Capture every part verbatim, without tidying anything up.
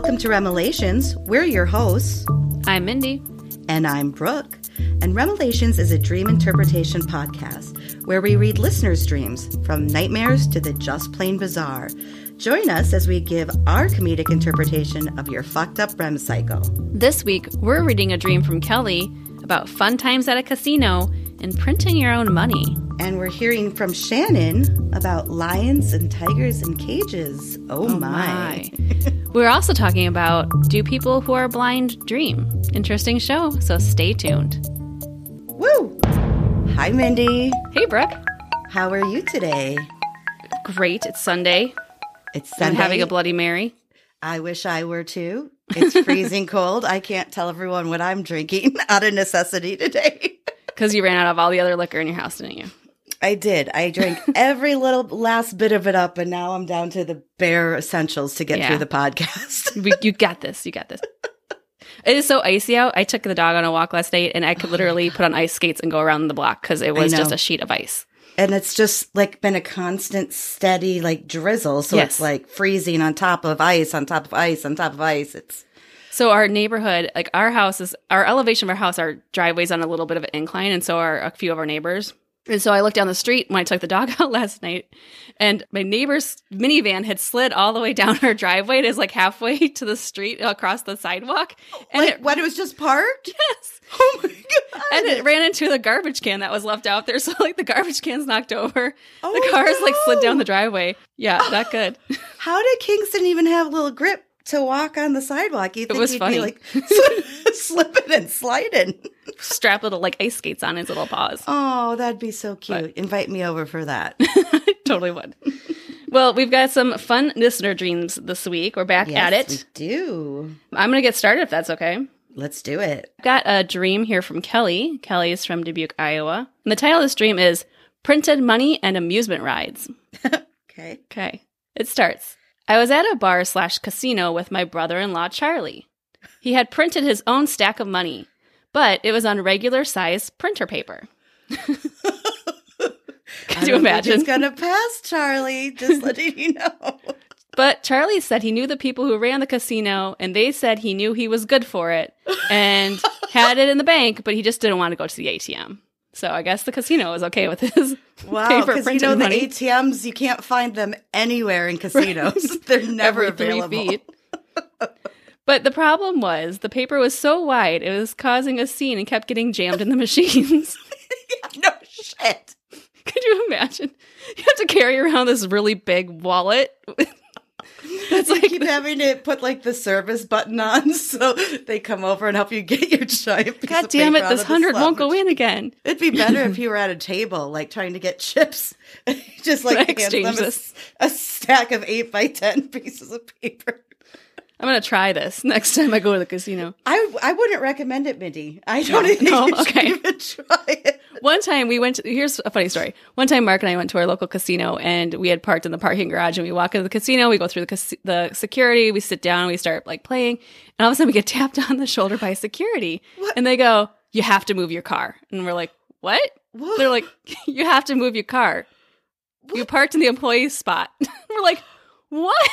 Welcome to REMelations. We're your hosts. I'm Mindy. And I'm Brooke. And REMelations is a dream interpretation podcast where we read listeners' dreams from nightmares to the just plain bizarre. Join us as we give our comedic interpretation of your fucked up REM cycle. This week, we're reading a dream from Kelly about fun times at a casino and printing your own money. And we're hearing from Shannon about lions and tigers in cages. Oh, oh my. my. We're also talking about, do people who are blind dream? Interesting show, so stay tuned. Woo! Hi, Mindy. Hey, Brooke. How are you today? Great. It's Sunday. It's Sunday. I'm having a Bloody Mary. I wish I were, too. It's freezing cold. I can't tell everyone what I'm drinking out of necessity today. Because you ran out of all the other liquor in your house, didn't you? I did. I drank every little last bit of it up, and now I'm down to the bare essentials to get yeah. through the podcast. we, you got this. You got this. It is so icy out. I took the dog on a walk last night, and I could literally put on ice skates and go around the block because it was just a sheet of ice. And it's just like been a constant, steady like drizzle. So yes. It's like freezing on top of ice, on top of ice, on top of ice. It's So our neighborhood, like our house is, our elevation of our house, our driveway's on a little bit of an incline, and so are a few of our neighbors. And so I looked down the street when I took the dog out last night, and my neighbor's minivan had slid all the way down her driveway. It is like halfway to the street across the sidewalk. And like, it, when it was just parked? Yes. Oh, my God. And it ran into the garbage can that was left out there. So, like, the garbage can's knocked over. Oh, the car's, no. like, slid down the driveway. Yeah, oh. Not good. How did Kingston even have a little grip to walk on the sidewalk? You'd think it was funny. Be, like, slipping and sliding. Strap little like ice skates on his little paws. Oh, that'd be so cute. But invite me over for that. I totally would. Well, we've got some fun listener dreams this week. We're back yes, at it. Yes, we do. I'm going to get started if that's okay. Let's do it. I've got a dream here from Kelly. Kelly is from Dubuque, Iowa. And the title of this dream is Printed Money and Amusement Rides. Okay. Okay. It starts, I was at a bar slash casino with my brother-in-law, Charlie. He had printed his own stack of money, but it was on regular-sized printer paper. Could you imagine? He's going to pass, Charlie, just letting you know. But Charlie said he knew the people who ran the casino, and they said he knew he was good for it and had it in the bank, but he just didn't want to go to the A T M. So I guess the casino was okay with his wow, paper printed money. Wow, because you know the money. A T Ms, you can't find them anywhere in casinos. They're never Every available. Three feet. But the problem was the paper was so wide, it was causing a scene and kept getting jammed in the machines. Yeah, no shit. Could you imagine? You have to carry around this really big wallet. That's like keep the- having to put like the service button on so they come over and help you get your giant piece God of damn it, this hundred won't go in again. It'd be better if you were at a table, like trying to get chips. Just like hand them a, a stack of eight by ten pieces of paper. I'm going to try this next time I go to the casino. I I wouldn't recommend it, Mindy. I don't no, think no, you okay. should even try it. One time we went to, here's a funny story. One time Mark and I went to our local casino, and we had parked in the parking garage, and we walk into the casino, we go through the the security, we sit down, we start like playing, and all of a sudden we get tapped on the shoulder by security. What? And they go, you have to move your car. And we're like, what? what? They're like, you have to move your car. What? You parked in the employee spot. We're like, what?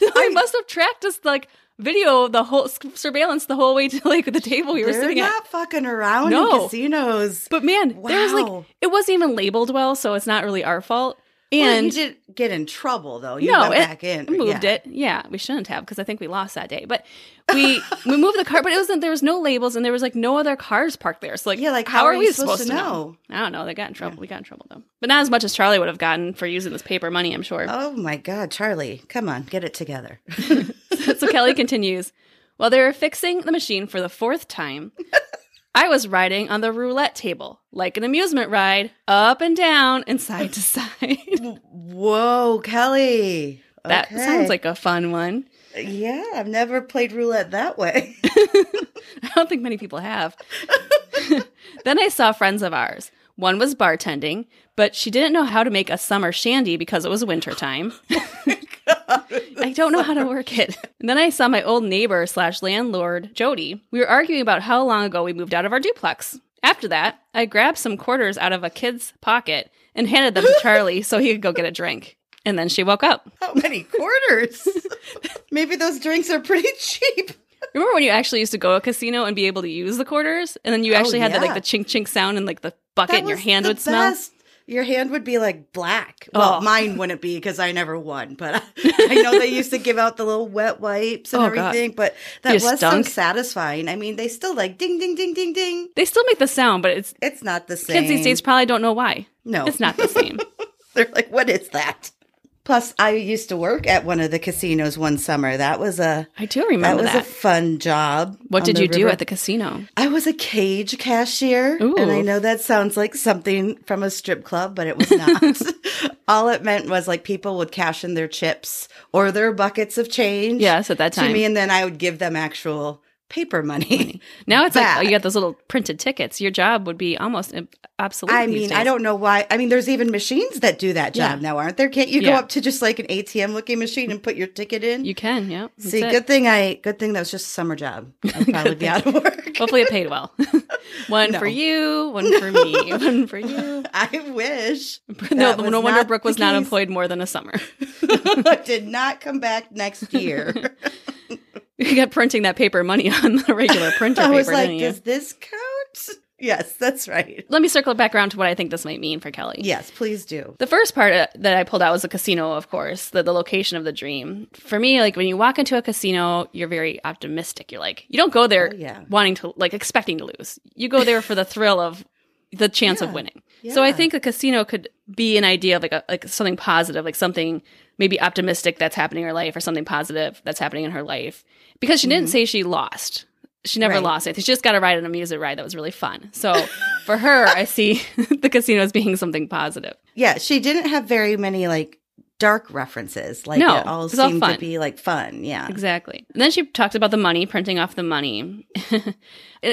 They I, must have tracked us, like, video, the whole surveillance the whole way to, like, the table we were sitting at. They're not fucking around no. in casinos. But, man, wow. there was, like, it wasn't even labeled well, so it's not really our fault. And well, you did get in trouble, though. You no, went it, back in. moved yeah. it. Yeah, we shouldn't have, because I think we lost that day. But we we moved the car, but it wasn't, there was no labels, and there was, like, no other cars parked there. So, like, yeah, like how, how are, are we supposed, supposed to know? know? I don't know. They got in trouble. Yeah. We got in trouble, though. But not as much as Charlie would have gotten for using this paper money, I'm sure. Oh, my God, Charlie. Come on, get it together. So Kelly continues, while they were fixing the machine for the fourth time, I was riding on the roulette table, like an amusement ride, up and down and side to side. Whoa, Kelly. Okay. That sounds like a fun one. Yeah, I've never played roulette that way. I don't think many people have. Then I saw friends of ours. One was bartending, but she didn't know how to make a summer shandy because it was wintertime. God, I don't know how to work it. And then I saw my old neighbor slash landlord, Jody. We were arguing about how long ago we moved out of our duplex. After that, I grabbed some quarters out of a kid's pocket and handed them to Charlie so he could go get a drink. And then she woke up. How many quarters? Maybe those drinks are pretty cheap. Remember when you actually used to go to a casino and be able to use the quarters? And then you actually oh, had yeah. that, like, the chink chink sound and like the bucket that and your hand would best. smell? Your hand would be like black. Well, oh. mine wouldn't be because I never won. But I, I know they used to give out the little wet wipes and oh, everything. God. But that was so satisfying. I mean, they still like ding, ding, ding, ding, ding. They still make the sound, but it's it's not the same. Kids these days probably don't know why. No. It's not the same. They're like, what is that? Plus, I used to work at one of the casinos one summer. That was a I do remember that was that. a fun job. What did you river. do at the casino? I was a cage cashier, Ooh. and I know that sounds like something from a strip club, but it was not. All it meant was like people would cash in their chips or their buckets of change. Yes, at that time. To me, and then I would give them actual paper money. money. Now it's back. Like you got those little printed tickets. Your job would be almost obsolete. I mean, I don't know why. I mean, there's even machines that do that job yeah. now, aren't there? Can't you yeah. go up to just like an A T M looking machine and put your ticket in? You can, yeah. See, it. good thing I, good thing that was just a summer job. I'd probably be out of work. Hopefully it paid well. One no. for you, one no. for me, one for you. I wish. No, no wonder Brooke was not employed more than a summer. Did not come back next year. You got printing that paper money on the regular printer paper, I was like, does this count? Yes, that's right. Let me circle back around to what I think this might mean for Kelly. Yes, please do. The first part that I pulled out was the casino, of course, the, the location of the dream. For me, like when you walk into a casino, you're very optimistic. You're like, you don't go there oh, yeah. wanting to, like expecting to lose. You go there for the thrill of the chance yeah. of winning. Yeah. So I think a casino could be an idea of like a, like something positive, like something maybe optimistic that's happening in her life or something positive that's happening in her life. Because she mm-hmm. didn't say she lost. She never right. lost it. She just got a ride on a music ride that was really fun. So for her, I see the casino as being something positive. Yeah, she didn't have very many like dark references. Like no, it all it seemed all to be like fun. Yeah, exactly. And then she talked about the money, printing off the money. In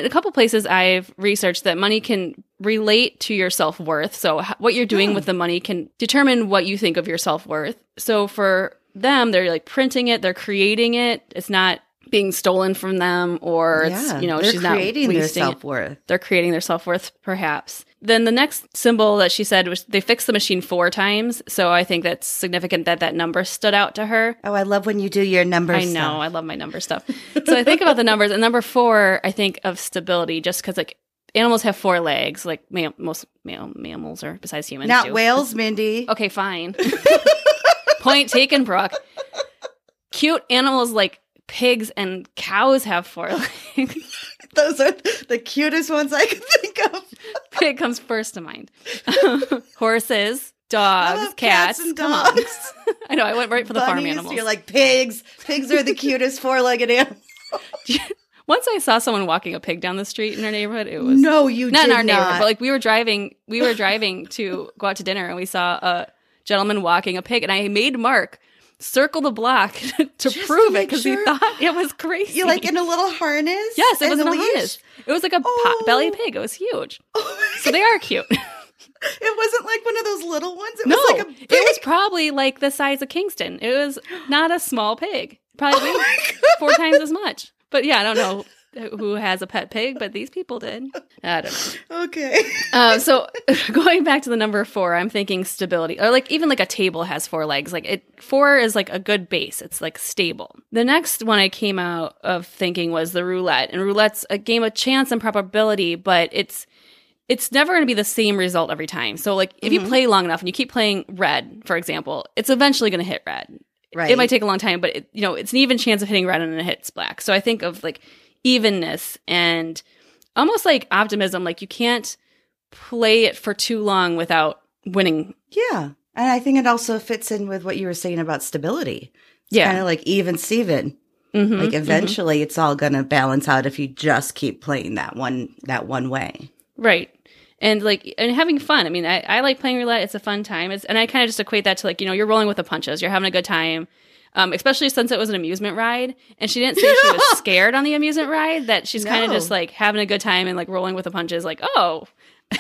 a couple places I've researched that money can relate to your self-worth. So what you're doing yeah. with the money can determine what you think of your self-worth. So for them, they're like printing it, they're creating it. It's not being stolen from them or, yeah, it's, you know, she's not wasting it. They're creating their self-worth. They're creating their self-worth, perhaps. Then the next symbol that she said was they fixed the machine four times. So I think that's significant that that number stood out to her. Oh, I love when you do your number I stuff. I know. I love my number stuff. So I think about the numbers. And number four, I think of stability just because, like, animals have four legs, like ma- most ma- mammals are, besides humans. Not do. whales, Mindy. Okay, fine. Point taken, Brooke. Cute animals like pigs and cows have four legs. Those are the cutest ones I could think of. Pig comes first to mind. Horses, dogs, cats. cats and dogs. Come on. I know, I went right for Bunnies, the farm animals. You're like, pigs. Pigs are the cutest four-legged animals. Once I saw someone walking a pig down the street in our neighborhood, it was no, you not did in our not. neighborhood, but like we were driving, we were driving to go out to dinner, and we saw a gentleman walking a pig, and I made Mark circle the block to Just prove to it because sure. he thought it was crazy. You like in a little harness? Yes, it was in a harness. It was like a oh. pot-bellied pig. It was huge. Oh so they are cute. It wasn't like one of those little ones. It no, was like a big... it was probably like the size of Kingston. It was not a small pig. Probably oh four times as much. But yeah, I don't know who has a pet pig, but these people did. I don't know. Okay. Uh, so going back to the number four, I'm thinking stability. Or like even like a table has four legs. Like it, four is like a good base. It's like stable. The next one I came out of thinking was the roulette. And roulette's a game of chance and probability, but it's it's never going to be the same result every time. So like if mm-hmm. you play long enough and you keep playing red, for example, it's eventually going to hit red. Right. It might take a long time, but it, you know, it's an even chance of hitting red and it hits black. So I think of like evenness and almost like optimism. Like you can't play it for too long without winning. Yeah. And I think it also fits in with what you were saying about stability. It's yeah. kind of like even Steven. Mm-hmm. Like eventually mm-hmm. it's all going to balance out if you just keep playing that one, that one way. Right. And like, and having fun. I mean, I, I like playing roulette. It's a fun time. It's, and I kind of just equate that to like, you know, you're rolling with the punches. You're having a good time, um, especially since it was an amusement ride. And she didn't say yeah. she was scared on the amusement ride, that she's no. kind of just like having a good time and like rolling with the punches. Like, oh,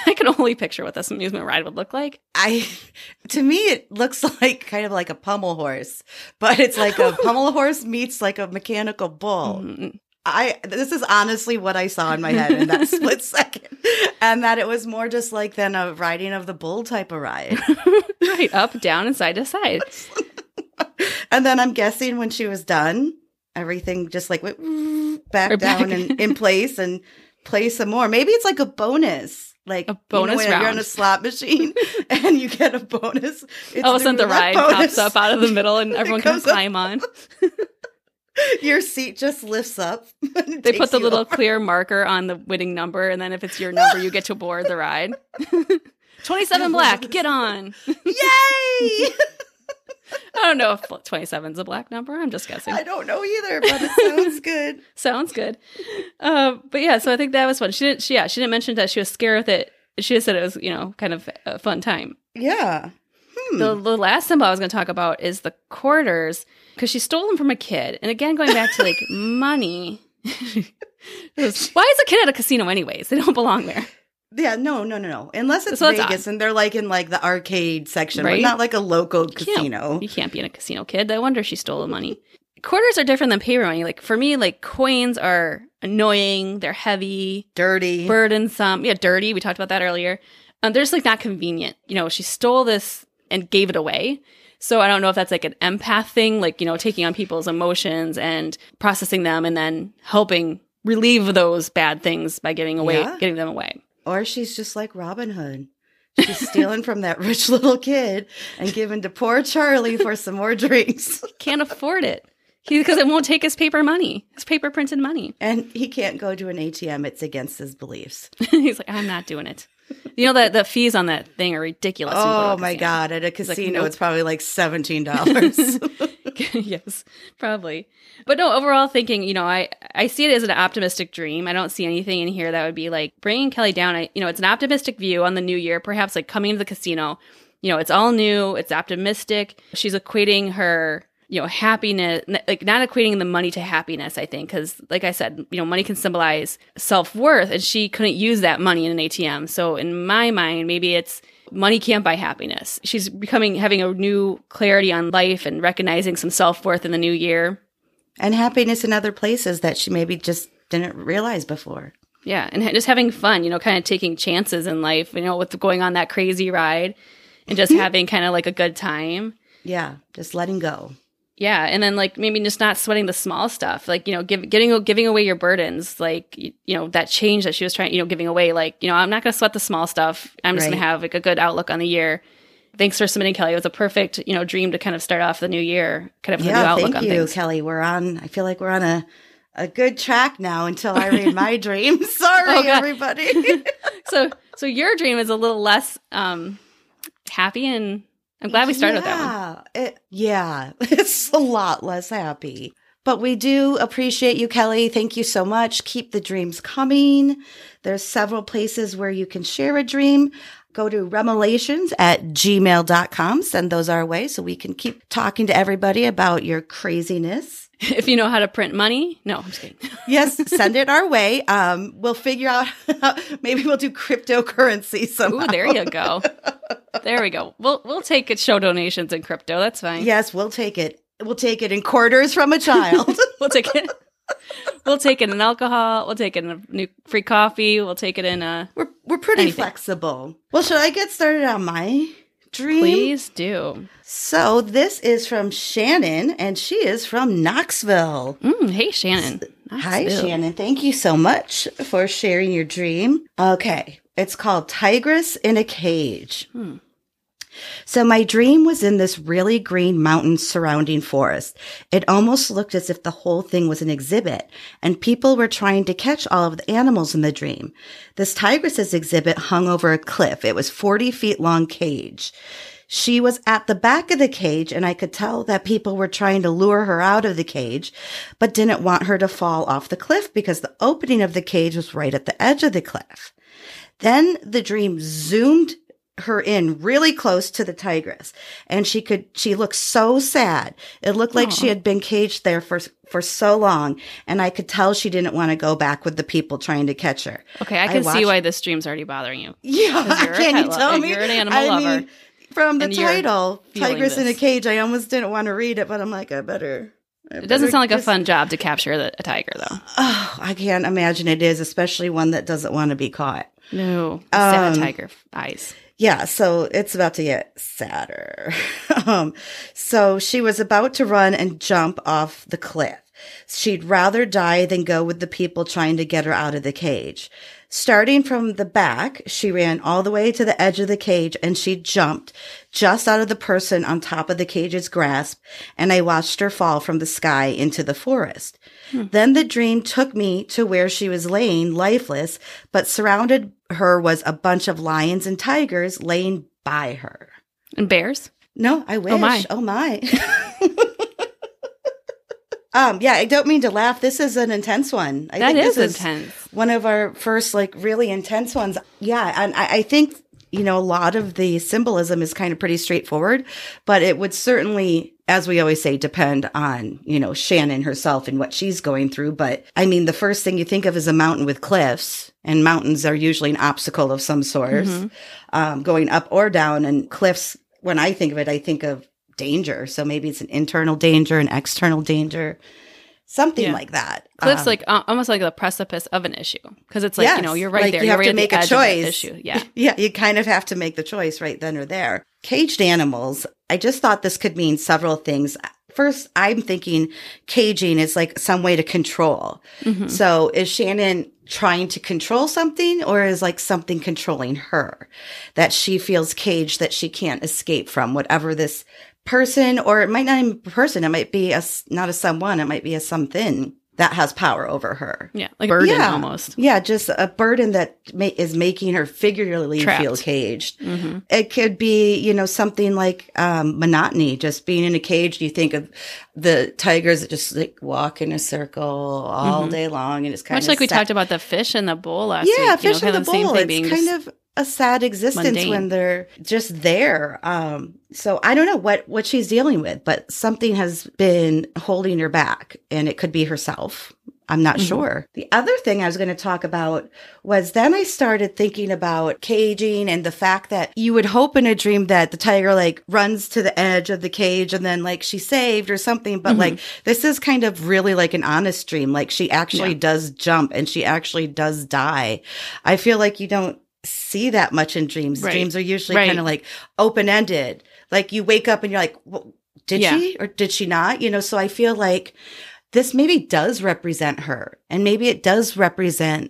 I can only picture what this amusement ride would look like. I, to me, it looks like kind of like a pommel horse, but it's like a pommel horse meets like a mechanical bull. Mm-hmm. I this is honestly what I saw in my head in that split second, and that it was more just like than a riding of the bull type of ride. Right, up, down, and side to side. And then I'm guessing when she was done, everything just like went back, back. down and in place and play some more. Maybe it's like a bonus. Like a bonus you know, when round. You're on a slot machine and you get a bonus. It's oh, so the ride bonus. Pops up out of the middle and everyone can climb up. On. Your seat just lifts up. They put the little over. Clear marker on the winning number, and then if it's your number, you get to board the ride. twenty-seven black, get on. Yay! I don't know if twenty-seven is a black number. I'm just guessing. I don't know either, but it sounds good. Sounds good. Uh, but yeah, so I think that was fun. She didn't. She, yeah, she didn't mention that she was scared with it. She just said it was, you know, kind of a fun time. Yeah. Hmm. The, the last symbol I was going to talk about is the quarters, because she stole them from a kid. And again, going back to like money. Was, why is a kid at a casino anyways? They don't belong there. Yeah, no, no, no, no. Unless it's so Vegas and they're like in like the arcade section, right? But not like a local you casino. You can't be in a casino, kid. I wonder if she stole the money. Quarters are different than paper money. Like for me, like coins are annoying. They're heavy, dirty, burdensome. Yeah, dirty. We talked about that earlier. Um, they're just like not convenient. You know, she stole this and gave it away. So I don't know if that's like an empath thing, like, you know, taking on people's emotions and processing them and then helping relieve those bad things by giving away, yeah. getting them away. Or she's just like Robin Hood. She's stealing from that rich little kid and giving to poor Charlie for some more drinks. Can't afford it. He, because it won't take his paper money, his paper printed money. And he can't go to an A T M. It's against his beliefs. He's like, I'm not doing it. You know, that the fees on that thing are ridiculous. Oh, my God. At a casino, like, no. It's probably like seventeen dollars. Yes, probably. But no, overall thinking, you know, I, I see it as an optimistic dream. I don't see anything in here that would be like bringing Kelly down. I, you know, it's an optimistic view on the new year, perhaps like coming to the casino. You know, it's all new. It's optimistic. She's equating her, you know, happiness, like not equating the money to happiness, I think, because like I said, you know, money can symbolize self-worth, and she couldn't use that money in an A T M. So in my mind, maybe it's money can't buy happiness. She's becoming, having a new clarity on life and recognizing some self-worth in the new year. And happiness in other places that she maybe just didn't realize before. Yeah. And just having fun, you know, kind of taking chances in life, you know, with going on that crazy ride and just having kind of like a good time. Yeah. Just letting go. Yeah. And then like maybe just not sweating the small stuff, like, you know, give, getting, giving away your burdens, like, you, you know, that change that she was trying, you know, giving away, like, you know, I'm not going to sweat the small stuff. I'm just right. going to have like a good outlook on the year. Thanks for submitting, Kelly. It was a perfect, you know, dream to kind of start off the new year, kind of yeah, a new outlook on you, things. Thank you, Kelly. We're on, I feel like we're on a, a good track now until I read my dream. Sorry, oh, everybody. so, so your dream is a little less um, happy, and I'm glad we started yeah, with that one. It, yeah, it's a lot less happy. But we do appreciate you, Kelly. Thank you so much. Keep the dreams coming. There's several places where you can share a dream. Go to REMelations at gmail dot com. Send those our way so we can keep talking to everybody about your craziness. If you know how to print money. No, I'm just kidding. Yes, send it our way. Um, we'll figure out, how, maybe we'll do cryptocurrency somehow. Ooh, there you go. There we go. We'll we'll take it, show donations in crypto. That's fine. Yes, we'll take it. We'll take it in quarters from a child. We'll take it. We'll take it in alcohol. We'll take it in a new free coffee. We'll take it in a We're we're pretty anything. Flexible. Well, should I get started on my dream? Please do. So this is from Shannon, and she is from Knoxville. Mm, hey, Shannon. Knoxville. Hi, Shannon. Thank you so much for sharing your dream. Okay. It's called Tigress in a Cage. Hmm. So my dream was in this really green mountain surrounding forest. It almost looked as if the whole thing was an exhibit, and people were trying to catch all of the animals in the dream. This tigress's exhibit hung over a cliff. It was forty feet long cage. She was at the back of the cage, and I could tell that people were trying to lure her out of the cage, but didn't want her to fall off the cliff because the opening of the cage was right at the edge of the cliff. Then the dream zoomed her in really close to the tigress, and she could she looked so sad. It looked like Aww. She had been caged there for for so long, and I could tell she didn't want to go back with the people trying to catch her. Okay, I can I watched, see why this dream's already bothering you. Yeah, can you tell me? You're an animal I lover. Mean, from the title, Tigress this. in a Cage, I almost didn't want to read it, but I'm like, I better It doesn't sound like a fun job to capture the, a tiger, though. Oh, I can't imagine it is, especially one that doesn't want to be caught. No, sad um, tiger eyes. Yeah, so it's about to get sadder. um, so she was about to run and jump off the cliff. She'd rather die than go with the people trying to get her out of the cage. Starting from the back, she ran all the way to the edge of the cage, and she jumped just out of the person on top of the cage's grasp, and I watched her fall from the sky into the forest. Hmm. Then the dream took me to where she was laying lifeless, but surrounded her was a bunch of lions and tigers laying by her. And bears? No, I wish. Oh, my. Oh, my. Um, yeah, I don't mean to laugh. This is an intense one. I that think is, this is intense. One of our first, like, really intense ones. Yeah, and I, I think, you know, a lot of the symbolism is kind of pretty straightforward, but it would certainly, as we always say, depend on, you know, Shannon herself and what she's going through. But, I mean, the first thing you think of is a mountain with cliffs, and mountains are usually an obstacle of some sort, mm-hmm. um, going up or down, and cliffs, when I think of it, I think of danger. So maybe it's an internal danger, an external danger, something yeah. like that. Cliffs um, like uh, almost like the precipice of an issue, because it's like yes, you know you're right like there. You have to make a choice. Issue. Yeah, yeah, you kind of have to make the choice right then or there. Caged animals. I just thought this could mean several things. First, I'm thinking caging is like some way to control. Mm-hmm. So is Shannon trying to control something, or is like something controlling her that she feels caged, that she can't escape from, whatever this person, or it might not even be a person, it might be a not a someone, it might be a something that has power over her. Yeah, like a burden yeah, almost. Yeah, just a burden that ma- is making her figuratively Trapped. feel caged. Mm-hmm. It could be, you know, something like um, monotony, just being in a cage. You think of the tigers that just like walk in a circle all mm-hmm. day long, and it's kind Much of like sad. We talked about the fish in the bowl last yeah, week. Yeah, fish you know, in the bowl. It's being kind just- of a sad existence mundane. When they're just there. Um, so I don't know what, what she's dealing with, but something has been holding her back, and it could be herself. I'm not mm-hmm. sure. The other thing I was going to talk about was then I started thinking about caging and the fact that you would hope in a dream that the tiger like runs to the edge of the cage and then like she's saved or something. But mm-hmm. like this is kind of really like an honest dream. Like she actually yeah. does jump and she actually does die. I feel like you don't see that much in dreams. Right. Dreams are usually right. kind of like open-ended. Like you wake up and you're like, well, did yeah. she or did she not? You know, so I feel like this maybe does represent her, and maybe it does represent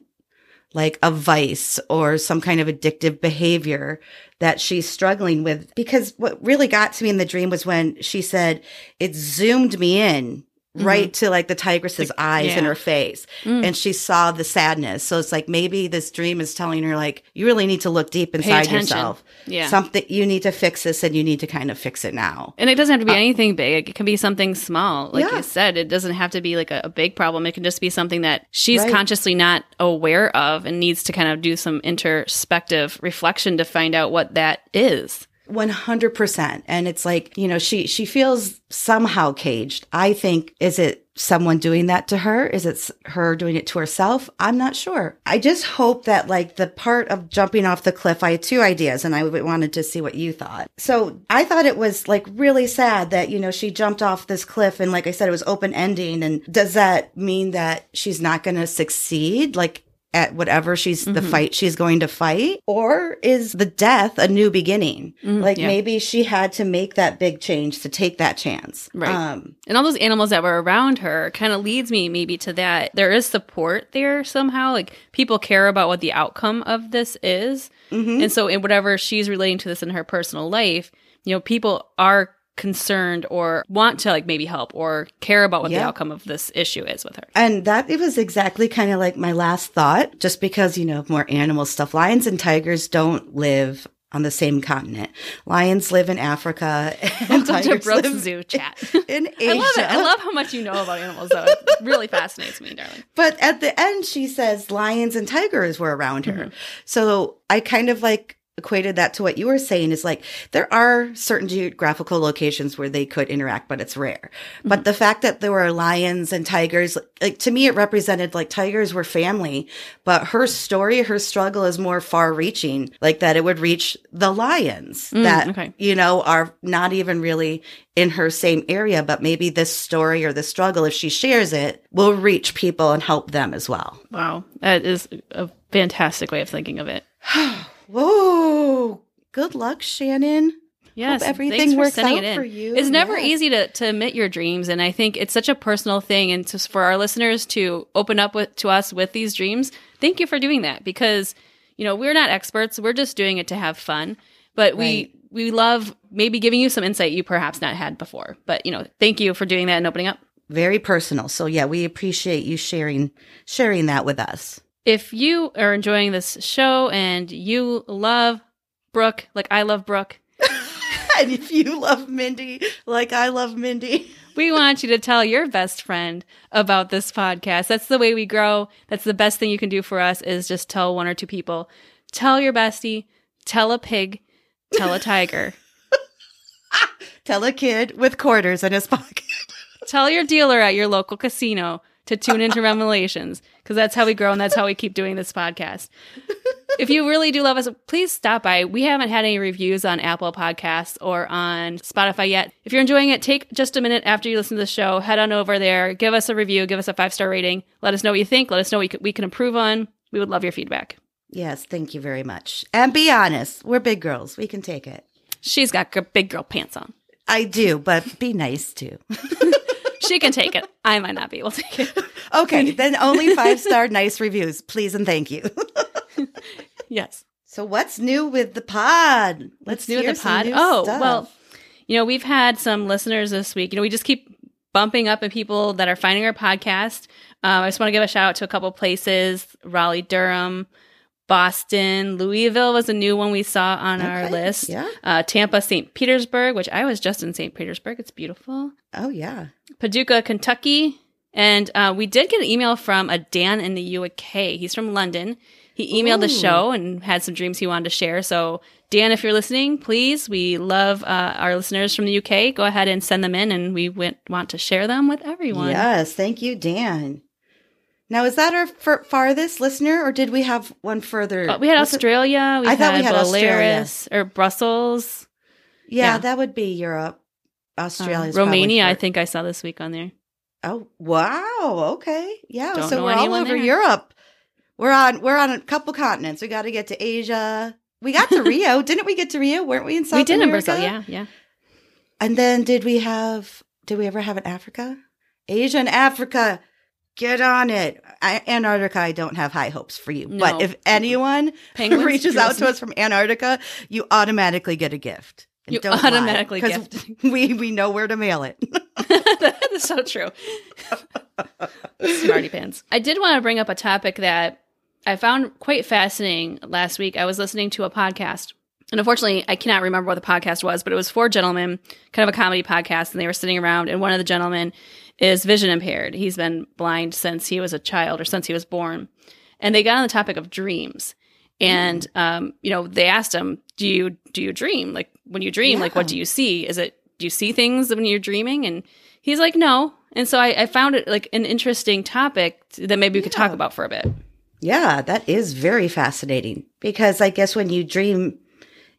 like a vice or some kind of addictive behavior that she's struggling with. Because what really got to me in the dream was when she said, it zoomed me in. Right mm-hmm. to like the tigress's like, eyes in yeah. her face. Mm. And she saw the sadness. So it's like maybe this dream is telling her like, you really need to look deep inside yourself. Yeah. Something you need to fix this, and you need to kind of fix it now. And it doesn't have to be uh, anything big. It can be something small. Like yeah. you said, it doesn't have to be like a, a big problem. It can just be something that she's right. consciously not aware of and needs to kind of do some introspective reflection to find out what that is. one hundred percent. And it's like, you know, she, she feels somehow caged. I think, is it someone doing that to her? Is it her doing it to herself? I'm not sure. I just hope that like the part of jumping off the cliff, I had two ideas and I wanted to see what you thought. So I thought it was like really sad that, you know, she jumped off this cliff, and like I said, it was open ending. And does that mean that she's not going to succeed? Like, at whatever she's mm-hmm. the fight she's going to fight? Or is the death a new beginning? Mm-hmm, like yeah. maybe she had to make that big change to take that chance. Right. Um, and all those animals that were around her kind of leads me maybe to that. There is support there somehow. Like people care about what the outcome of this is. Mm-hmm. And so in whatever she's relating to this in her personal life, you know, people are concerned or want to like maybe help or care about what yeah. the outcome of this issue is with her. And that it was exactly kind of like my last thought, just because, you know, more animal stuff. Lions and tigers don't live on the same continent. Lions live in Africa. And Welcome to Brooke's Zoo Chat. In Asia. I love it. I love how much you know about animals, though. It really fascinates me, darling. But at the end, she says lions and tigers were around her. Mm-hmm. So I kind of like equated that to what you were saying is like, there are certain geographical locations where they could interact, but it's rare. Mm-hmm. But the fact that there were lions and tigers, like to me, it represented like tigers were family, but her story, her struggle is more far reaching, like that it would reach the lions mm, that, okay. you know, are not even really in her same area, but maybe this story or the struggle, if she shares it, will reach people and help them as well. Wow. That is a fantastic way of thinking of it. Whoa. Good luck, Shannon. Yes. Hope everything works out for you. It's never yes. easy to, to admit your dreams. And I think it's such a personal thing. And to, for our listeners to open up with, to us with these dreams, thank you for doing that because, you know, we're not experts. We're just doing it to have fun. But right. we, we love maybe giving you some insight you perhaps not had before. But, you know, thank you for doing that and opening up. Very personal. So, yeah, we appreciate you sharing sharing that with us. If you are enjoying this show and you love Brooke, like I love Brooke. And if you love Mindy, like I love Mindy. We want you to tell your best friend about this podcast. That's the way we grow. That's the best thing you can do for us is just tell one or two people. Tell your bestie. Tell a pig. Tell a tiger. Tell a kid with quarters in his pocket. Tell your dealer at your local casino to tune into REMelations, because that's how we grow and that's how we keep doing this podcast. If you really do love us, please stop by. We haven't had any reviews on Apple Podcasts or on Spotify yet. If you're enjoying it, take just a minute after you listen to the show, head on over there, give us a review, give us a five-star rating. Let us know what you think. Let us know what we can improve on. We would love your feedback. Yes, thank you very much. And be honest, we're big girls. We can take it. She's got big girl pants on. I do, but be nice too. She can take it. I might not be able to take it. Okay, then only five-star nice reviews, please and thank you. Yes. So what's new with the pod? Let's do the pod. Oh, stuff. Well, you know, we've had some listeners this week. You know, we just keep bumping up at people that are finding our podcast. Um, I just want to give a shout out to a couple places, Raleigh, Durham, Boston, Louisville was a new one we saw on okay. our list. Yeah. Uh, Tampa, Saint Petersburg, which I was just in Saint Petersburg. It's beautiful. Oh, yeah. Paducah, Kentucky. And uh, we did get an email from a Dan in the U K. He's from London. He emailed Ooh. the show and had some dreams he wanted to share. So, Dan, if you're listening, please, we love uh, our listeners from the U K. Go ahead and send them in, and we went, want to share them with everyone. Yes. Thank you, Dan. Now, is that our f- farthest listener, or did we have one further? Uh, we had Was Australia. It? We I thought we had Belarus or Brussels. Yeah, yeah, that would be Europe. Australia, uh, Romania. I think I saw this week on there. Oh wow! Okay, yeah. Don't so we're all over there. Europe. We're on. We're on a couple continents. We got to get to Asia. We got to Rio, didn't we? Get to Rio? Weren't we in South? We did America? In Brazil. Yeah, yeah. And then did we have? Did we ever have an Africa? Asia and Africa. Get on it. I, Antarctica, I don't have high hopes for you. No. But if anyone Penguins, reaches out to us from Antarctica, you automatically get a gift. And you don't automatically lie, gift. We, we know where to mail it. That's so true. Smarty pants. I did want to bring up a topic that I found quite fascinating last week. I was listening to a podcast. And unfortunately, I cannot remember what the podcast was, but it was four gentlemen, kind of a comedy podcast, and they were sitting around, and one of the gentlemen is vision impaired. He's been blind since he was a child or since he was born. And they got on the topic of dreams. And, mm. um, you know, they asked him, do you do you dream? Like, when you dream, yeah. like, what do you see? Is it, do you see things when you're dreaming? And he's like, no. And so I, I found it, like, an interesting topic that maybe we could yeah. talk about for a bit. Yeah, that is very fascinating. Because I guess when you dream,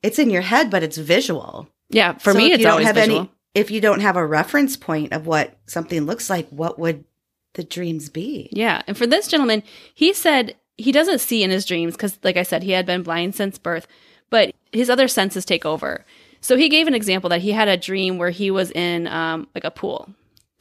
it's in your head, but it's visual. Yeah, for so me, it's always visual. Any, if you don't have a reference point of what something looks like, what would the dreams be? Yeah. And for this gentleman, he said he doesn't see in his dreams because, like I said, he had been blind since birth, but his other senses take over. So he gave an example that he had a dream where he was in um, like a pool.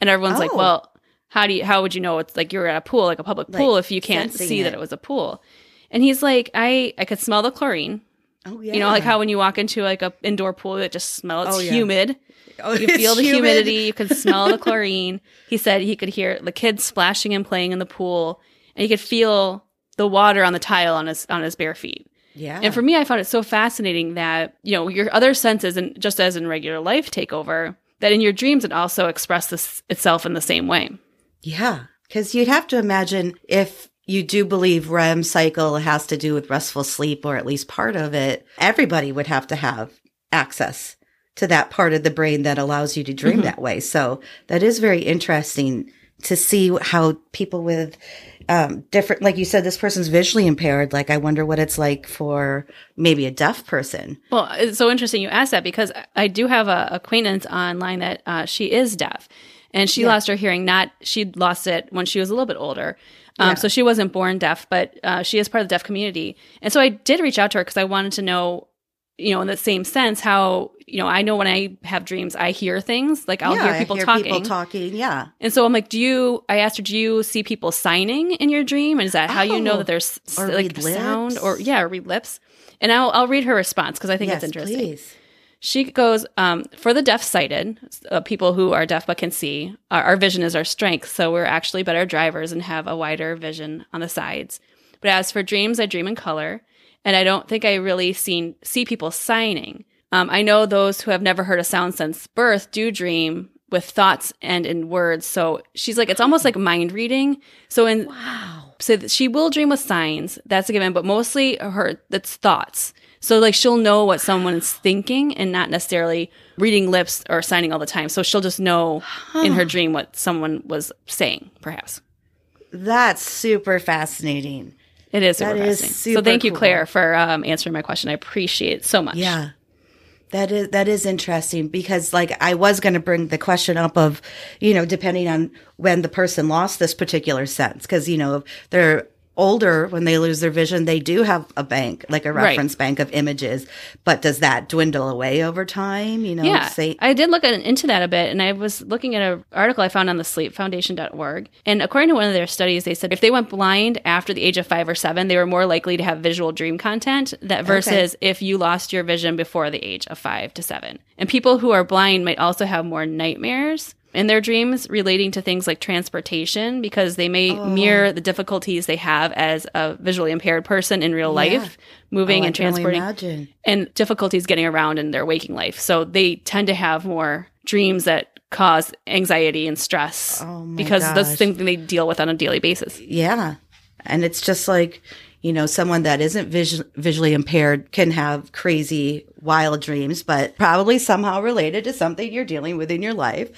And everyone's oh. like, well, how do you, how would you know it's like you were at a pool, like a public pool, like if you can't see it. That it was a pool? And he's like, I, I could smell the chlorine. Oh, yeah. You know, like how when you walk into like a indoor pool, it just smells, it's oh, yeah. humid. Oh, you feel the humid. humidity, you can smell the chlorine. He said he could hear the kids splashing and playing in the pool, and he could feel the water on the tile on his on his bare feet. Yeah. And for me, I found it so fascinating that, you know, your other senses, and just as in regular life, take over, that in your dreams it also expresses itself in the same way. Yeah. Because you'd have to imagine if you do believe REM cycle has to do with restful sleep, or at least part of it, everybody would have to have access to that part of the brain that allows you to dream mm-hmm. that way. So that is very interesting to see how people with um, different, like you said, this person's visually impaired. Like, I wonder what it's like for maybe a deaf person. Well, it's so interesting you asked that, because I do have a acquaintance online that uh, she is deaf. And she yeah. lost her hearing, not, she lost it when she was a little bit older. Um, yeah. So she wasn't born deaf, but uh, she is part of the deaf community. And so I did reach out to her because I wanted to know, you know, in the same sense, how, you know, I know when I have dreams, I hear things. Like, I'll yeah, hear people I hear talking. people talking, yeah. And so I'm like, do you, I asked her, do you see people signing in your dream? And is that how oh, you know that there's or like sound? Or, yeah, or read lips. And I'll, I'll read her response because I think yes, it's interesting. Please. She goes, um, for the deaf-sighted, uh, people who are deaf but can see, our, our vision is our strength, so we're actually better drivers and have a wider vision on the sides. But as for dreams, I dream in color, and I don't think I really seen, see people signing. Um, I know those who have never heard a sound since birth do dream with thoughts and in words. So she's like, it's almost like mind reading. So in wow. so she will dream with signs, that's a given, but mostly her that's thoughts. So, like, she'll know what someone's thinking and not necessarily reading lips or signing all the time. So she'll just know huh. in her dream what someone was saying, perhaps. That's super fascinating. It is super that fascinating. Is super so thank cool. you, Claire, for um, answering my question. I appreciate it so much. Yeah. That is that is interesting because, like, I was going to bring the question up of, you know, depending on when the person lost this particular sense. Because, you know, they're older, when they lose their vision, they do have a bank, like a reference right. bank of images. But does that dwindle away over time? You know, yeah, say- I did look at, into that a bit, and I was looking at an article I found on the Sleep Foundation dot org. And according to one of their studies, they said if they went blind after the age of five or seven, they were more likely to have visual dream content that versus okay. if you lost your vision before the age of five to seven. And people who are blind might also have more nightmares in their dreams relating to things like transportation, because they may oh. mirror the difficulties they have as a visually impaired person in real yeah. life, moving oh, and transporting, and difficulties getting around in their waking life. So they tend to have more dreams that cause anxiety and stress oh because gosh. that's something they deal with on a daily basis. Yeah. And it's just like, you know, someone that isn't visu- visually impaired can have crazy, wild dreams, but probably somehow related to something you're dealing with in your life,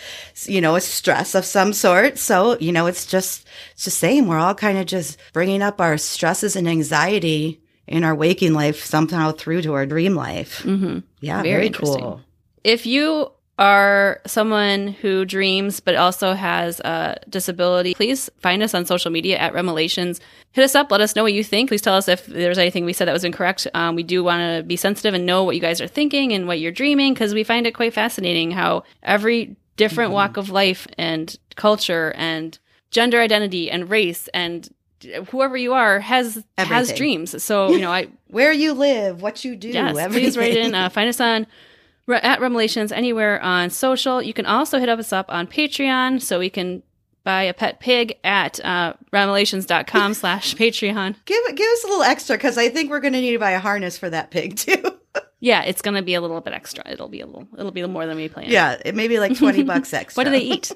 you know, a stress of some sort. So, you know, it's just, it's the same. We're all kind of just bringing up our stresses and anxiety in our waking life somehow through to our dream life. Mm-hmm. Yeah, very, very cool. If you are someone who dreams but also has a disability, please find us on social media at REMelations. Hit us up. Let us know what you think. Please tell us if there's anything we said that was incorrect. Um, we do want to be sensitive and know what you guys are thinking and what you're dreaming, because we find it quite fascinating how every different mm-hmm. walk of life and culture and gender identity and race and whoever you are has everything. has dreams. So, you know, I where you live, what you do, yes, everything. Please write in. Uh, find us on at REMelations anywhere on social. You can also hit us up on Patreon, so we can buy a pet pig at uh, REMelations.com slash Patreon. Give give us a little extra, because I think we're going to need to buy a harness for that pig too. Yeah, it's going to be a little bit extra. It'll be a little. It'll be more than we planned. Yeah, it may be like twenty bucks extra. What do they eat?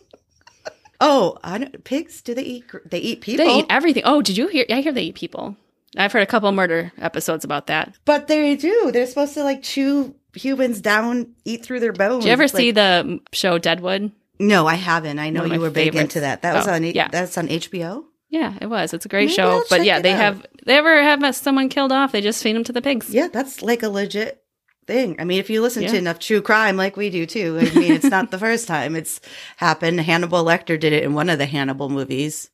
Oh, I don't, pigs? Do they eat? They eat people. They eat everything. Oh, did you hear? I hear they eat people. I've heard a couple murder episodes about that. But they do. They're supposed to like chew humans down, eat through their bones. Did you ever like, see the show Deadwood? No, I haven't. I know you were big into that. That oh, was on yeah. that's on H B O? Yeah, it was. It's a great Maybe show. I'll but yeah, they out. have they ever have someone killed off, they just feed them to the pigs. Yeah, that's like a legit thing. I mean, if you listen yeah. to enough true crime like we do too, I mean, it's not the first time it's happened. Hannibal Lecter did it in one of the Hannibal movies.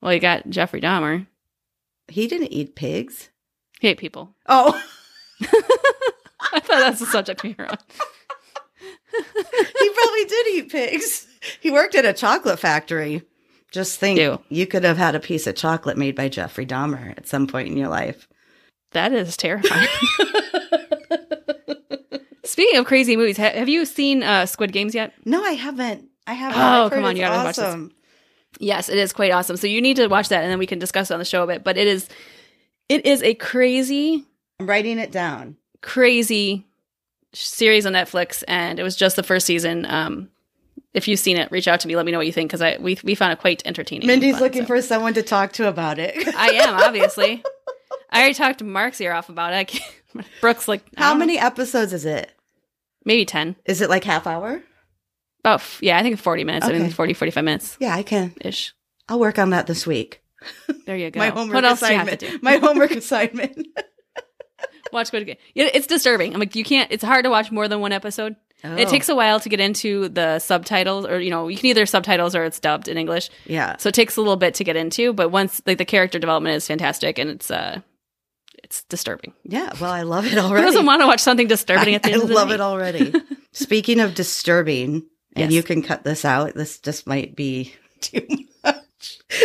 Well, you got Jeffrey Dahmer. He didn't eat pigs. He ate people. Oh. I thought that's the subject we were on. He probably did eat pigs. He worked at a chocolate factory. Just think, Ew. you could have had a piece of chocolate made by Jeffrey Dahmer at some point in your life. That is terrifying. Speaking of crazy movies, ha- have you seen uh, Squid Games yet? No, I haven't. I haven't. Oh, come on. You gotta awesome. watch this. Yes, it is quite awesome. So you need to watch that, and then we can discuss it on the show a bit. But it is, it is a crazy... I'm writing it down. Crazy series on Netflix, and it was just the first season. Um, If you've seen it, reach out to me. Let me know what you think, because I we we found it quite entertaining. Mindy's fun, looking so. for someone to talk to about it. I am, obviously. I already talked to Mark's ear off about it. I can't, Brooke's like, I how many know. episodes is it? Maybe ten. Is it like half hour? About f- yeah, I think forty minutes. Okay. I mean, forty, forty-five minutes. Yeah, I can ish. I'll work on that this week. There you go. My homework what else assignment. Do you have to do? My homework assignment. Watch Squid Games. It's disturbing. I'm like, you can't. It's hard to watch more than one episode. Oh. It takes a while to get into the subtitles, or, you know, you can either subtitles or it's dubbed in English. Yeah. So it takes a little bit to get into, but once, like, the character development is fantastic, and it's uh, it's disturbing. Yeah. Well, I love it already. Who doesn't want to watch something disturbing I, at the end I of the I love night? It already. Speaking of disturbing, and yes. you can cut this out. This just might be too much.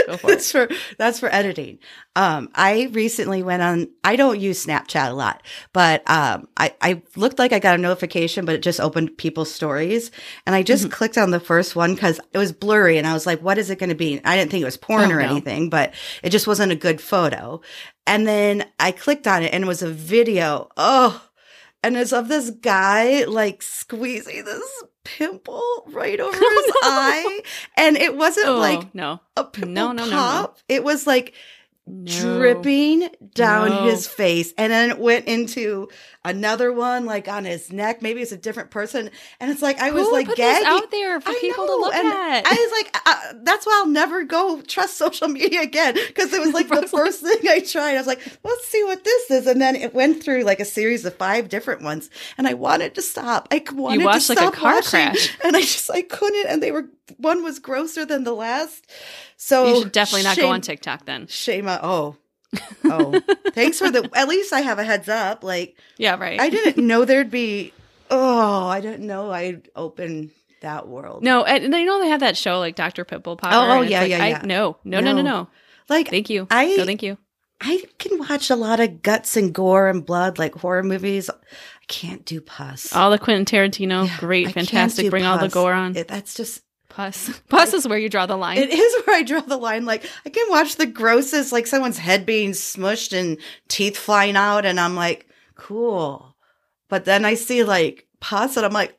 Go for that's it. For, that's for editing. Um, I recently went on, I don't use Snapchat a lot, but um, I, I looked like I got a notification, but it just opened people's stories. And I just mm-hmm. clicked on the first one because it was blurry. And I was like, what is it going to be? I didn't think it was porn oh, or no. anything, but it just wasn't a good photo. And then I clicked on it and it was a video. Oh, and it's of this guy like squeezing this pimple right over his oh, no. eye, and it wasn't oh, like no. a pimple no, no, pop. No, no. It was like no. dripping down no. his face, and then it went into another one like on his neck. Maybe it's a different person, and it's like I was Who like, put gagging this out there for I people know. To look and at. I was like, uh, that's why I'll never go trust social media again, because it was like the first thing I tried. I was like, let's see what this is, and then it went through like a series of five different ones, and I wanted to stop. I wanted you watched, to like, stop a car watching, crash. And I just I couldn't. And they were one was grosser than the last. So you should definitely not shame, go on TikTok then. Shame. Uh, oh. oh, thanks for the, at least I have a heads up. Like, yeah, right. I didn't know there'd be, oh, I didn't know I'd open that world. No, and you know, they have that show like Doctor Pitbull Potter. Oh, oh yeah, like, yeah, yeah. I, no, no, no, no, no, no. Like, thank you. I, no, thank you. I can watch a lot of guts and gore and blood, like horror movies. I can't do pus. All the Quentin Tarantino. Yeah, great, I fantastic. Bring pus. All the gore on. It, that's just. Pus. Pus is where you draw the line. It is where I draw the line. Like, I can watch the grossest, like someone's head being smushed and teeth flying out, and I'm like, cool. But then I see like pus, and I'm like,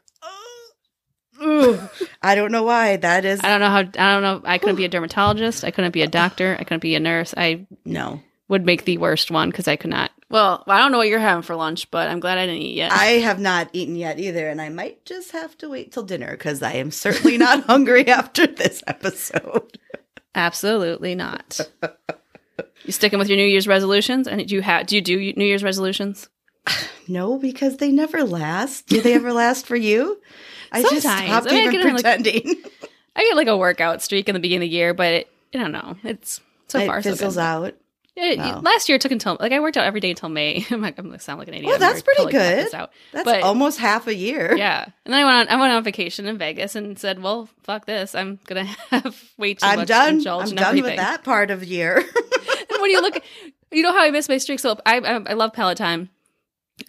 oh, I don't know why that is. I don't know how. I don't know. I couldn't be a dermatologist. I couldn't be a doctor. I couldn't be a nurse. I no would make the worst one because I could not. Well, I don't know what you're having for lunch, but I'm glad I didn't eat yet. I have not eaten yet either, and I might just have to wait till dinner because I am certainly not hungry after this episode. Absolutely not. You sticking with your New Year's resolutions? And do you have? Do you do New Year's resolutions? No, because they never last. Do they ever last for you? I Sometimes. just stopped I mean, even I get pretending. Like, I get like a workout streak in the beginning of the year, but it, I don't know. It's so it far so good. It fizzles out. It, wow. Last year it took until like I worked out every day until May. I'm like I'm gonna sound like an idiot. Well, that's pretty totally good. Out. That's but, almost half a year. Yeah, and then I went on. I went on vacation in Vegas and said, "Well, fuck this. I'm gonna have way too I'm much done. indulge I'm in done everything." I'm done with that part of the year. And when you look, at, you know how I miss my streaks. So I, I I love Peloton.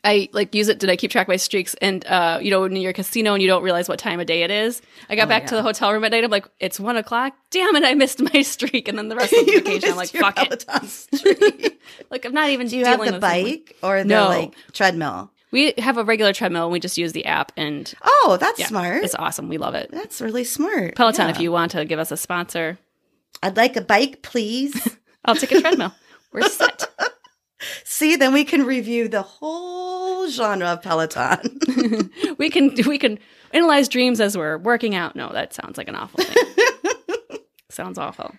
I like use it. Did I keep track of my streaks? And uh, you know, when you're a casino and you don't realize what time of day it is. I got oh, back yeah. to the hotel room at night. I'm like, it's one o'clock. Damn it, I missed my streak. And then the rest of the vacation, I'm like, fuck it. Like I'm not even. Do you have the bike someone. or the no. like treadmill? We have a regular treadmill, and we just use the app. And oh, that's yeah, smart. It's awesome. We love it. That's really smart. Peloton, yeah. if you want to give us a sponsor, I'd like a bike, please. I'll take a treadmill. We're set. See, then we can review the whole genre of Peloton. we can we can analyze dreams as we're working out. No, that sounds like an awful thing. Sounds awful.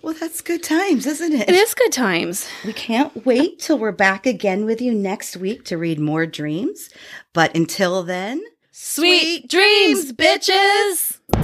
Well, that's good times, isn't it? It is good times. We can't wait till we're back again with you next week to read more dreams. But until then, sweet, sweet dreams, bitches!